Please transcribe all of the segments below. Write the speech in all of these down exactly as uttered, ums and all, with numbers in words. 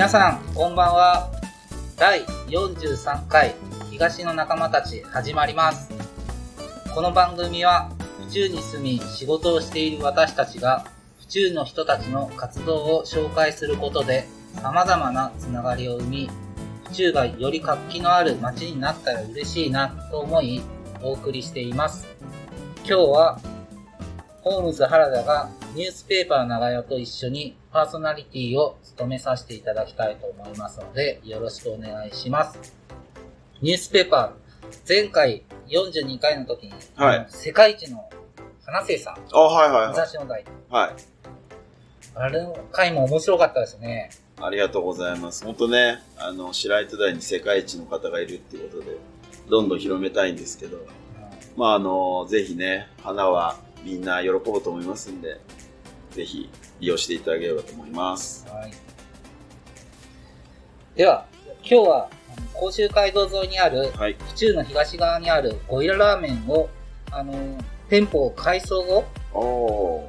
皆さんこんばんは。だいよんじゅうさんかい東の仲間たち始まります。この番組は府中に住み仕事をしている私たちが府中の人たちの活動を紹介することで様々なつながりを生み、府中がより活気のある街になったら嬉しいなと思いお送りしています。今日はホームズ原田がニュースペーパー長屋と一緒にパーソナリティを務めさせていただきたいと思いますので、よろしくお願いします。ニュースペーパー、前回よんじゅうにかいの時に、はい、世界一の花生さん、あ、はいはいはい、雑誌の題、はい、あれの回も面白かったですね。ありがとうございます。本当ね、あの白糸台に世界一の方がいるっていうことで、どんどん広めたいんですけど、うん、まああのぜひね、花はみんな喜ぶと思いますんで、ぜひ利用していただければと思います。はい、では、今日は甲州街道沿いにある、はい、府中の東側にあるゴリララーメンを、あの店舗を改装後、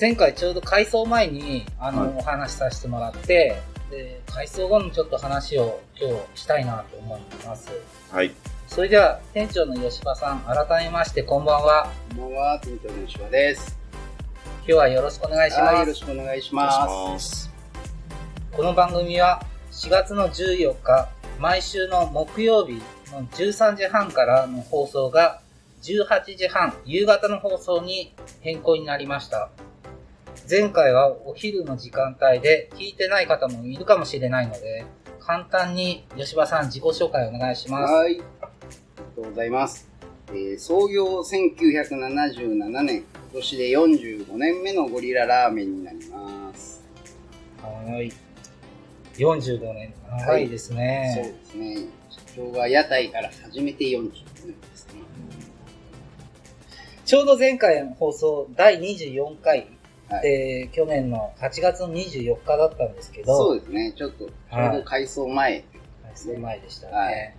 前回ちょうど改装前にあの、はい、お話しさせてもらって、で改装後のちょっと話を今日したいなと思います。はい。それでは店長の吉場さん、改めましてこんばんは。こんばんは、店長の吉場です。今日はよろしくお願いします。よろしくお願いします。この番組はしがつのじゅうよっか、毎週の木曜日のじゅうさんじはんからの放送がじゅうはちじはん夕方の放送に変更になりました。前回はお昼の時間帯で聞いてない方もいるかもしれないので、簡単に吉場さん、自己紹介お願いします。はい、ありがとうございます、えー、創業せんきゅうひゃくななじゅうななねん、今年でよんじゅうごねんめのゴリララーメンになります。はい、よんじゅうごねん、長いですね。はい、そうですね、社長が屋台から始めてよんじゅうごねんですね。ちょうど前回の放送だいにじゅうよんかい、はい、えー、去年のはちがつのにじゅうよっかだったんですけど、そうですね、ちょっとちょうど改装前、改装前でしたね。はい、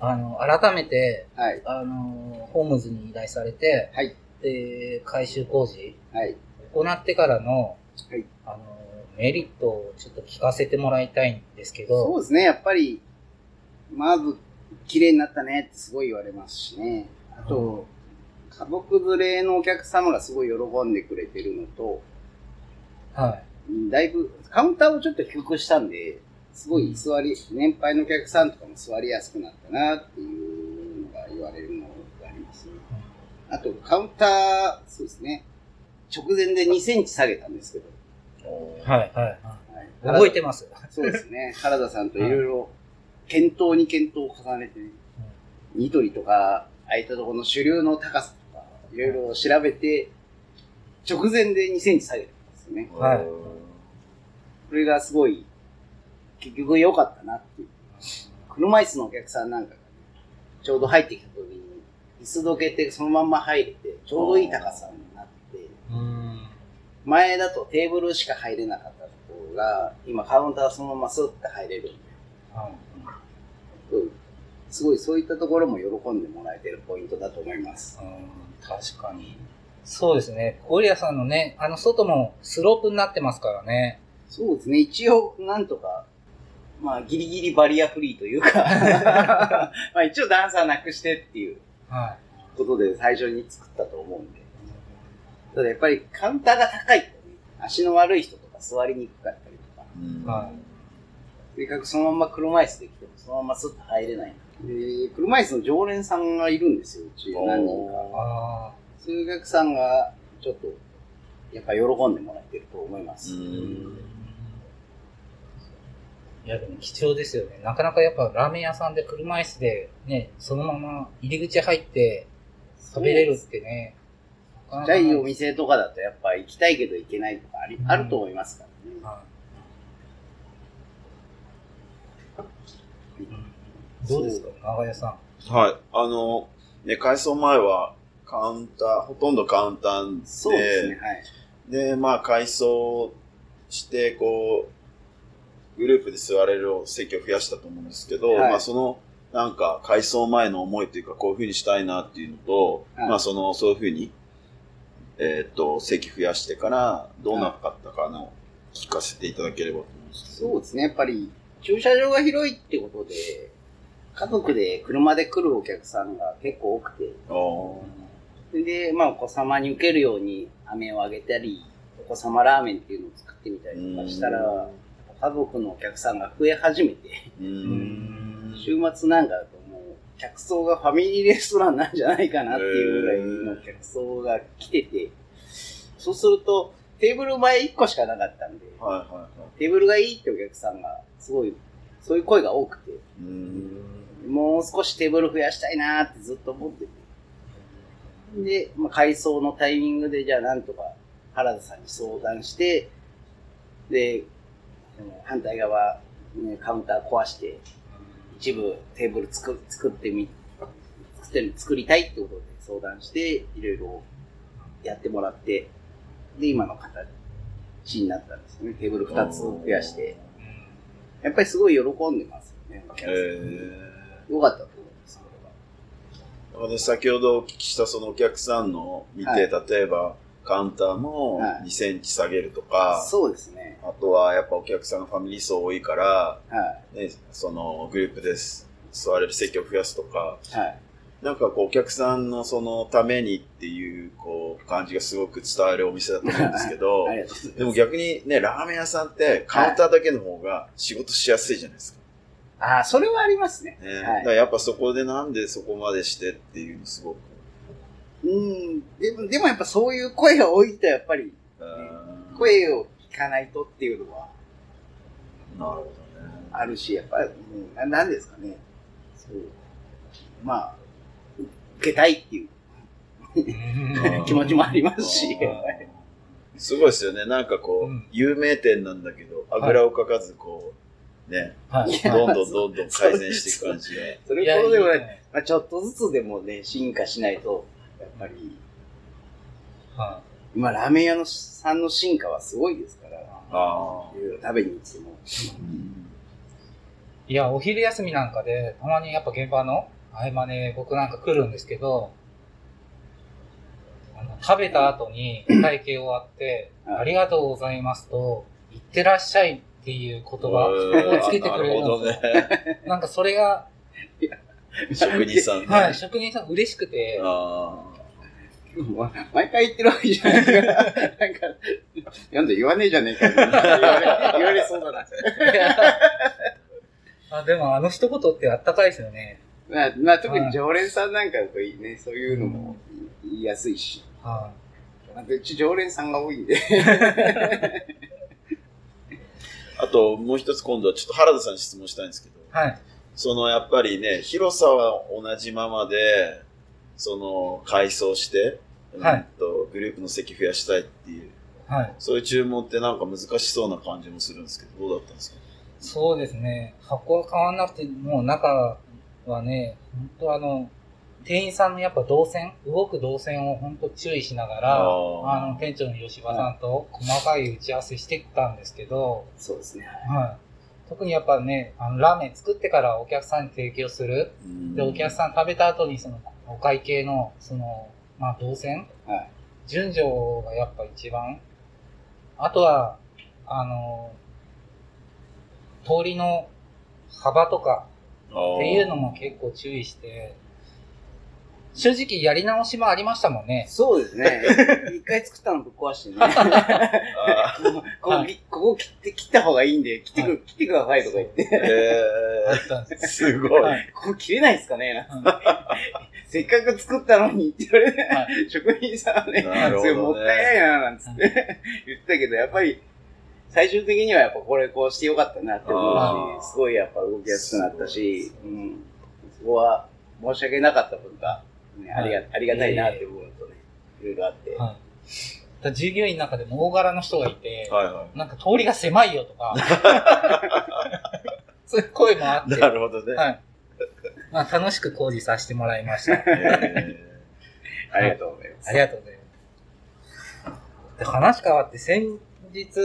あの改めて、はい、あのホームズに依頼されて、はい、で改修工事、はい、行ってからの、はい、あのメリットをちょっと聞かせてもらいたいんですけど。そうですね、やっぱりまず綺麗になったねってすごい言われますしね。あと、うん、家族連れのお客様がすごい喜んでくれてるのと、はい、だいぶカウンターをちょっと低くしたんで、すごい座り、年配のお客さんとかも座りやすくなったなっていうのが言われるのがありますね。あとカウンター、そうですね、直前でにセンチ下げたんですけど、はいはいはい、はい、動いてます。そうですね、原田さんといろいろ検討に検討を重ねて、ね、はい、ニトリとか空いたところの主流の高さとかいろいろ調べて、直前でにセンチ下げたんですよね。はい、これがすごい結局良かったなっていう。車椅子のお客さんなんかが、ね、ちょうど入ってきた時に椅子どけてそのまんま入れてちょうどいい高さになって、うん、前だとテーブルしか入れなかったところが今カウンターそのままスッと入れるんで、うんうん、すごいそういったところも喜んでもらえてるポイントだと思います。うん、確かにそうですね。ゴリラさんのね、あの外もスロープになってますからね。そうですね、一応なんとかまあギリギリバリアフリーというか、まあ一応段差なくしてっていうことで最初に作ったと思うんで。ただやっぱりカウンターが高いと、ね、足の悪い人とか座りにくかったりとか、とにかくそのまま車椅子で来てもそのままスッと入れない。で、車椅子の常連さんがいるんですよ、うち何人か。あ、そういうお客さんがちょっとやっぱ喜んでもらえてると思います。うん、いやでも貴重ですよね。なかなかやっぱラーメン屋さんで車椅子でね、そのまま入り口入って食べれるってね。じゃあいいお店とかだとやっぱ行きたいけど行けないとかあり、うん、あると思いますからね。はい、うん、どうですか長屋さん。はい、あのね、改装前はカウンター、ほとんどカウンターで、そうですね、はい、でまあ改装してこうグループで座れる席を増やしたと思うんですけど、はい、まあそのなんか改装前の思いというか、こういう風にしたいなっていうのと、はい、まあそのそういう風にえっと席増やしてからどうなったかの、はい、聞かせていただければと思います。そうですね。やっぱり駐車場が広いってことで、家族で車で来るお客さんが結構多くて、あで、まあお子様に受けるように飴をあげたり、お子様ラーメンっていうのを作ってみたりとかしたら、家族のお客さんが増え始めて、うーん週末なんかだともう客層がファミリーレストランなんじゃないかなっていうぐらいの客層が来てて、そうするとテーブル前いっこしかなかったんで、はいはいはい、テーブルがいいってお客さんがすごいそういう声が多くて、うーんもう少しテーブル増やしたいなーってずっと思ってて、で、まあ、改装のタイミングでじゃあなんとか原田さんに相談して、で反対側、ね、カウンター壊して一部テーブル作ってみ作って作りたいってことで相談していろいろやってもらって、で今の形になったんですよね。テーブルふたつ増やしてやっぱりすごい喜んでますよね。えー、よかったと思うんですけど、先ほどお聞きしたそのお客さんの見て、はい、例えばカウンターもにセンチ下げるとか、はい、そうですね。あとはやっぱお客さんのファミリー層多いから、はいね、そのグループで座れる席を増やすとか、はい、なんかこうお客さんのそのためにっていうこう感じがすごく伝わるお店だと思うんですけど、でも逆にねラーメン屋さんってカウンターだけの方が仕事しやすいじゃないですか。はい、ああそれはありますね。ね、はい、だからやっぱそこでなんでそこまでしてっていうのすごく。うん、でも、でもやっぱそういう声が多いとやっぱり、ね、声を聞かないとっていうのは、なるほどね。あるし、やっぱり、うん、なんですかね。そう。まあ、受けたいっていう気持ちもありますし。すごいですよね。なんかこう、うん、有名店なんだけど、あぐらをかかずこう、ね、はい、どんどんどんどん改善していく感じが。それほどでもね、まあ、ちょっとずつでもね、進化しないと、やっぱり、はあ、今ラーメン屋のさんの進化はすごいですから、あいろいろ食べに行っても、うん、いやお昼休みなんかでたまにやっぱ現場の合間で僕なんか来るんですけど、あの食べた後に会計終わってありがとうございますといってらっしゃいっていう言葉をつけてくれるので、ね、なんかそれが職人さん、ね、はい職人さん嬉しくて、あ毎回言ってるわけじゃないから、なんか、なんで言わねえじゃねえかって言われ、言われそうだな。あでもあの一言ってあったかいですよね。まあ、まあ、特に常連さんなんかだといいね、そういうのも言いやすいし。はい、うち常連さんが多いんで。あともう一つ今度はちょっと原田さんに質問したいんですけど、はい、そのやっぱりね、広さは同じままで、その改装して、はい、とグループの席増やしたいっていう、はい、そういう注文ってなんか難しそうな感じもするんですけど、どうだったんですか？そうですね、箱は変わんなくて、もう中はね、本当あの店員さんのやっぱ動線、動く動線を本当注意しながら、ああの店長の吉場さんと細かい打ち合わせしてたんですけど、そうですね。はい。特にやっぱね、あのラーメン作ってからお客さんに提供する、でお客さん食べた後にそのお会計のそのまあ動線、はい、順序がやっぱ一番、あとはあの通りの幅とかっていうのも結構注意して。正直やり直しもありましたもんね。そうですね。一回作ったのぶっ壊してね。こ, こ, はい、ここ切って切った方がいいんで、切ってく、はい、切ってくださいとか言って。えー、すごい、はい。ここ切れないですかね。せっかく作ったのにって言われて、はい、職人さんはね、それ、ね、もったいないななんつって、はい、言ってたけど、やっぱり最終的にはやっぱこれこうしてよかったなって思うし、すごいやっぱ動きやすくなったし、うん、そこは申し訳なかった分が。ね、ありが、はい、ありがたいなって思うとね、いろいろあって。はい、だ従業員の中でも大柄の人がいて、はいはい、なんか通りが狭いよとか、そういう声もあって。なるほどね。はい、まあ、楽しく工事させてもらいました。えー、ありがとうございます。ありがとうございます。で話変わって先日、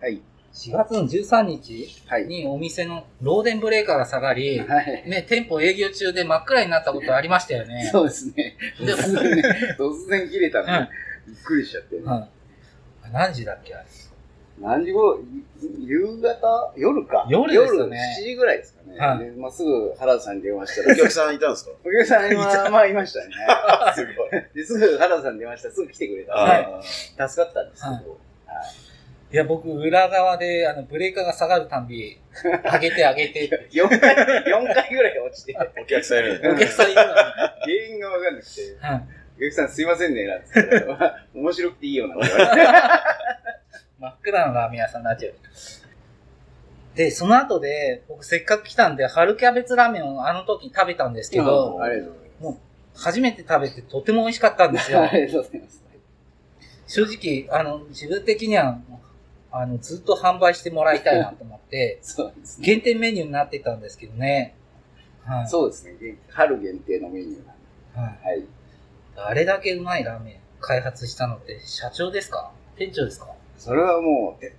はい、しがつのじゅうさんにちにお店の漏電ブレーカーが下がり、はい、ね、店舗営業中で真っ暗になったことありましたよね。そうですね。で突然、ね、突然切れたので、うん、びっくりしちゃって、ね、うん。何時だっけあれ。何時頃、夕方夜か。夜ですよね。夜しちじぐらいですかね。はい、でまあ、すぐ原田さんに電話したら。お客さんいたんですか？お客さんは、まあ、いましたね。すごい。ですぐ原田さんに電話したらすぐ来てくれた。はい、助かったんですけど。はいはいいや、僕、裏側で、あの、ブレーカーが下がるたんび、上げて上げてって。よんかい、よんかいぐらい落ちて。お客さんいるのお客さんいるの原因がわかんなくて、うん、お客さんすいませんね、なんつって。面白くていいよな、俺は。真っ暗なラーメン屋さんになっちゃう。で、その後で、僕せっかく来たんで、春キャベツラーメンをあの時食べたんですけど、ありがとうございます。もう、初めて食べてとても美味しかったんですよ。ありがとうございます。正直、あの、自分的には、あのずっと販売してもらいたいなと思ってそうです、ね、限定メニューになってたんですけどね、はい、そうですね春限定のメニューなんで、はいはい、あれだけうまいラーメン開発したのって社長ですか店長ですかそれはもうえ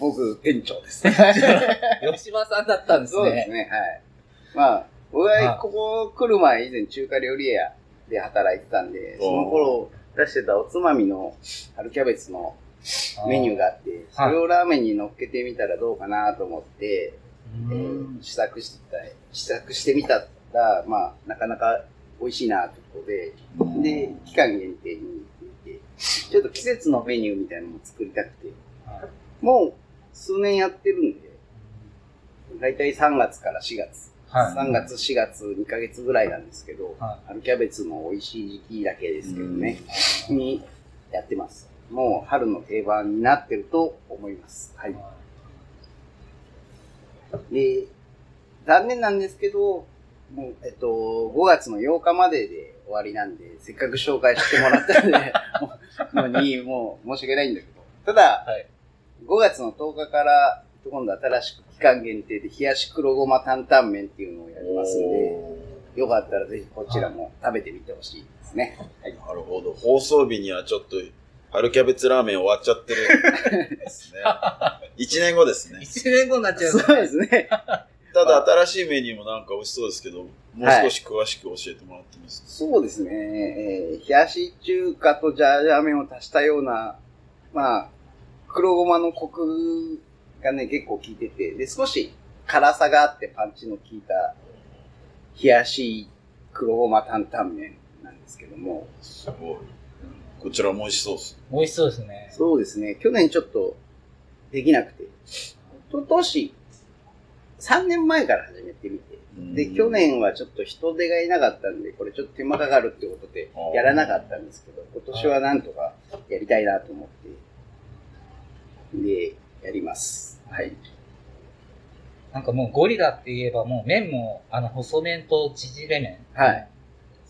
僕店長です吉羽さんだったんですねそうですねはいまあ僕はここ来る前以前中華料理屋で働いてたんでその頃出してたおつまみの春キャベツのメニューがあって、それをラーメンに乗っけてみたらどうかなと思って、えー、試作してた、試作してみたら、まあ、なかなか美味しいなということで、で、期間限定に行って、ちょっと季節のメニューみたいなのも作りたくて、もう数年やってるんで、だいたいさんがつからしがつ、はい、さんがつ、しがつ、にかげつぐらいなんですけど、はい、春キャベツの美味しい時期だけですけどね、にやってます。もう春の定番になってると思います。はい。で、残念なんですけど、もうえっとごがつのようかまでで終わりなんで、せっかく紹介してもらったので、のにもう申し訳ないんだけど、ただ、はい、ごがつのとおかから今度新しく期間限定で冷やし黒ごま担々麺っていうのをやりますんで、よかったらぜひこちらも食べてみてほしいですね。はい。なるほど。放送日にはちょっと。春キャベツラーメン終わっちゃってるですね。いちねんごですね。いちねんごになっちゃう、ね。そうですね。ただ新しいメニューもなんか美味しそうですけど、もう少し詳しく教えてもらっていいですか、はい、そうですね、えー。冷やし中華とジャージャー麺を足したような、まあ、黒ごまのコクがね、結構効いてて、で、少し辛さがあってパンチの効いた冷やし黒ごま担々麺なんですけども。すごい。こちらも美味しそうです。美味しそうですね。そうですね。去年ちょっとできなくて、一昨年さんねんまえから始めてみて、で去年はちょっと人手がいなかったんで、これちょっと手間かかるってことでやらなかったんですけど、今年はなんとかやりたいなと思って、でやります。はい。なんかもうゴリラって言えばもう麺もあの細麺と縮れ麺、はい、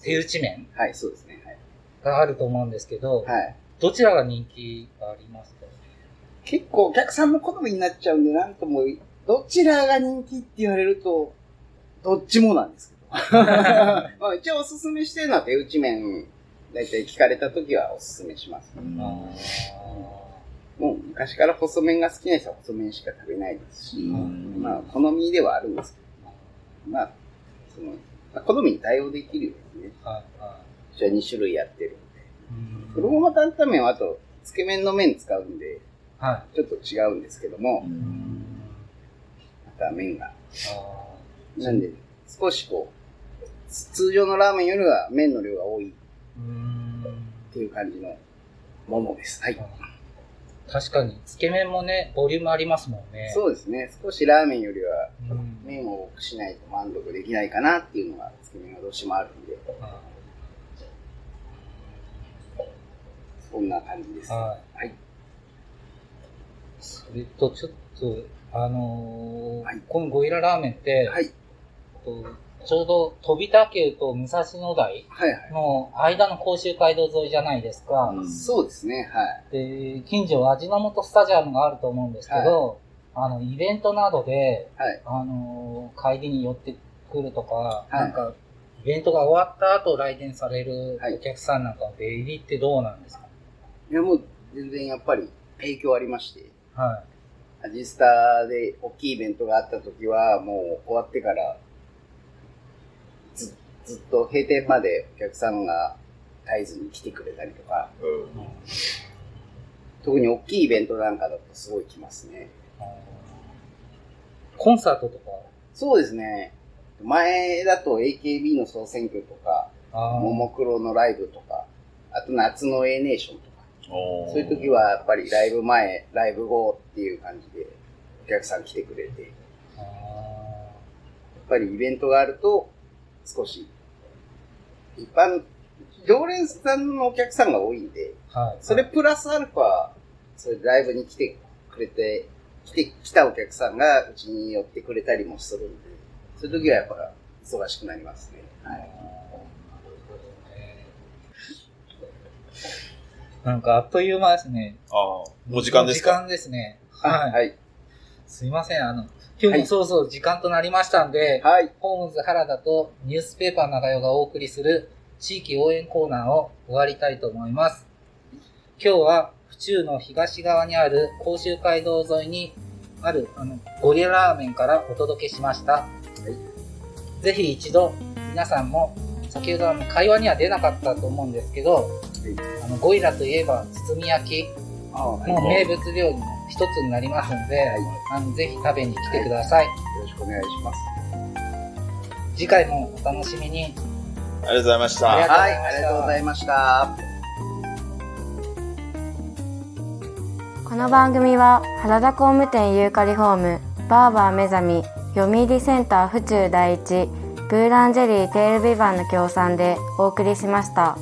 手打ち麺、はい、そうですね。はいがあると思うんですけど、はい、どちらが人気がありますか？結構お客さんの好みになっちゃうんで、なんともどちらが人気って言われるとどっちもなんですけど、まあ、一応おすすめしてるのは手打ち麺、だいたい聞かれた時はおすすめします。うん、もう昔から細麺が好きな人は細麺しか食べないですし、うんまあ好みではあるんですけど、まあその好みに対応できるようにね。はいはいじゃあにしゅるいやってるんで、黒ごま担々麺はあとつけ麺の麺使うんで、はい、ちょっと違うんですけども、うんまた麺があなんで少しこう通常のラーメンよりは麺の量が多いっていう感じのものです。はい。確かにつけ麺もねボリュームありますもんね。そうですね。少しラーメンよりは麺を多くしないと満足できないかなっていうのがつけ麺がどうしてもあるんで。こんな感じです。はい。はい、それとちょっとあのーはい、このゴリララーメンって、はい、とちょうど飛びたけと武蔵野台の間の甲州街道沿いじゃないですか。はいはい、そうですね。はい。で近所味の素スタジアムがあると思うんですけど、はい、あのイベントなどで、はい、あのー、帰りに寄ってくるとか、はい、なんかイベントが終わった後来店されるお客さんなんかの出入りってどうなんですか。いやもう全然やっぱり影響ありまして、はい、アジスタで大きいイベントがあった時はもう終わってからず、ずっと閉店までお客さんが絶えずに来てくれたりとか、うん、特に大きいイベントなんかだとすごい来ますね。コンサートとか。そうですね。前だと エーケービー の総選挙とか、ももクロのライブとか、あと夏の A ネーションとか、そういう時はやっぱりライブ前、ライブ後っていう感じでお客さん来てくれて、あ、やっぱりイベントがあると少し一般常連さんのお客さんが多いんで、はい、それプラスアルファ、それライブに来てくれて、来てきたお客さんがうちに寄ってくれたりもするんで、そういう時はやっぱ忙しくなりますね。はい。なんかあっという間ですね。ああ、もう時間ですか。時間ですね。はい。はい、すいません、あの今日もそうそう時間となりましたんで、はい、ホームズ原田とニュースペーパー長代がお送りする地域応援コーナーを終わりたいと思います。今日は府中の東側にある甲州街道沿いにあるあのゴリララーメンからお届けしました、はい、ぜひ一度皆さんも先ほどあの会話には出なかったと思うんですけど、はい、あのゴリラといえば包み焼きの名物料理の一つになりますので、はい、あのぜひ食べに来てください、はい、よろしくお願いします。次回もお楽しみに。ありがとうございました。はい、ありがとうございました。この番組は原田工務店ユーカリホーム、バーバー目覚み、読売センター府中第一、ブーランジェリーテールビバンの協賛でお送りしました。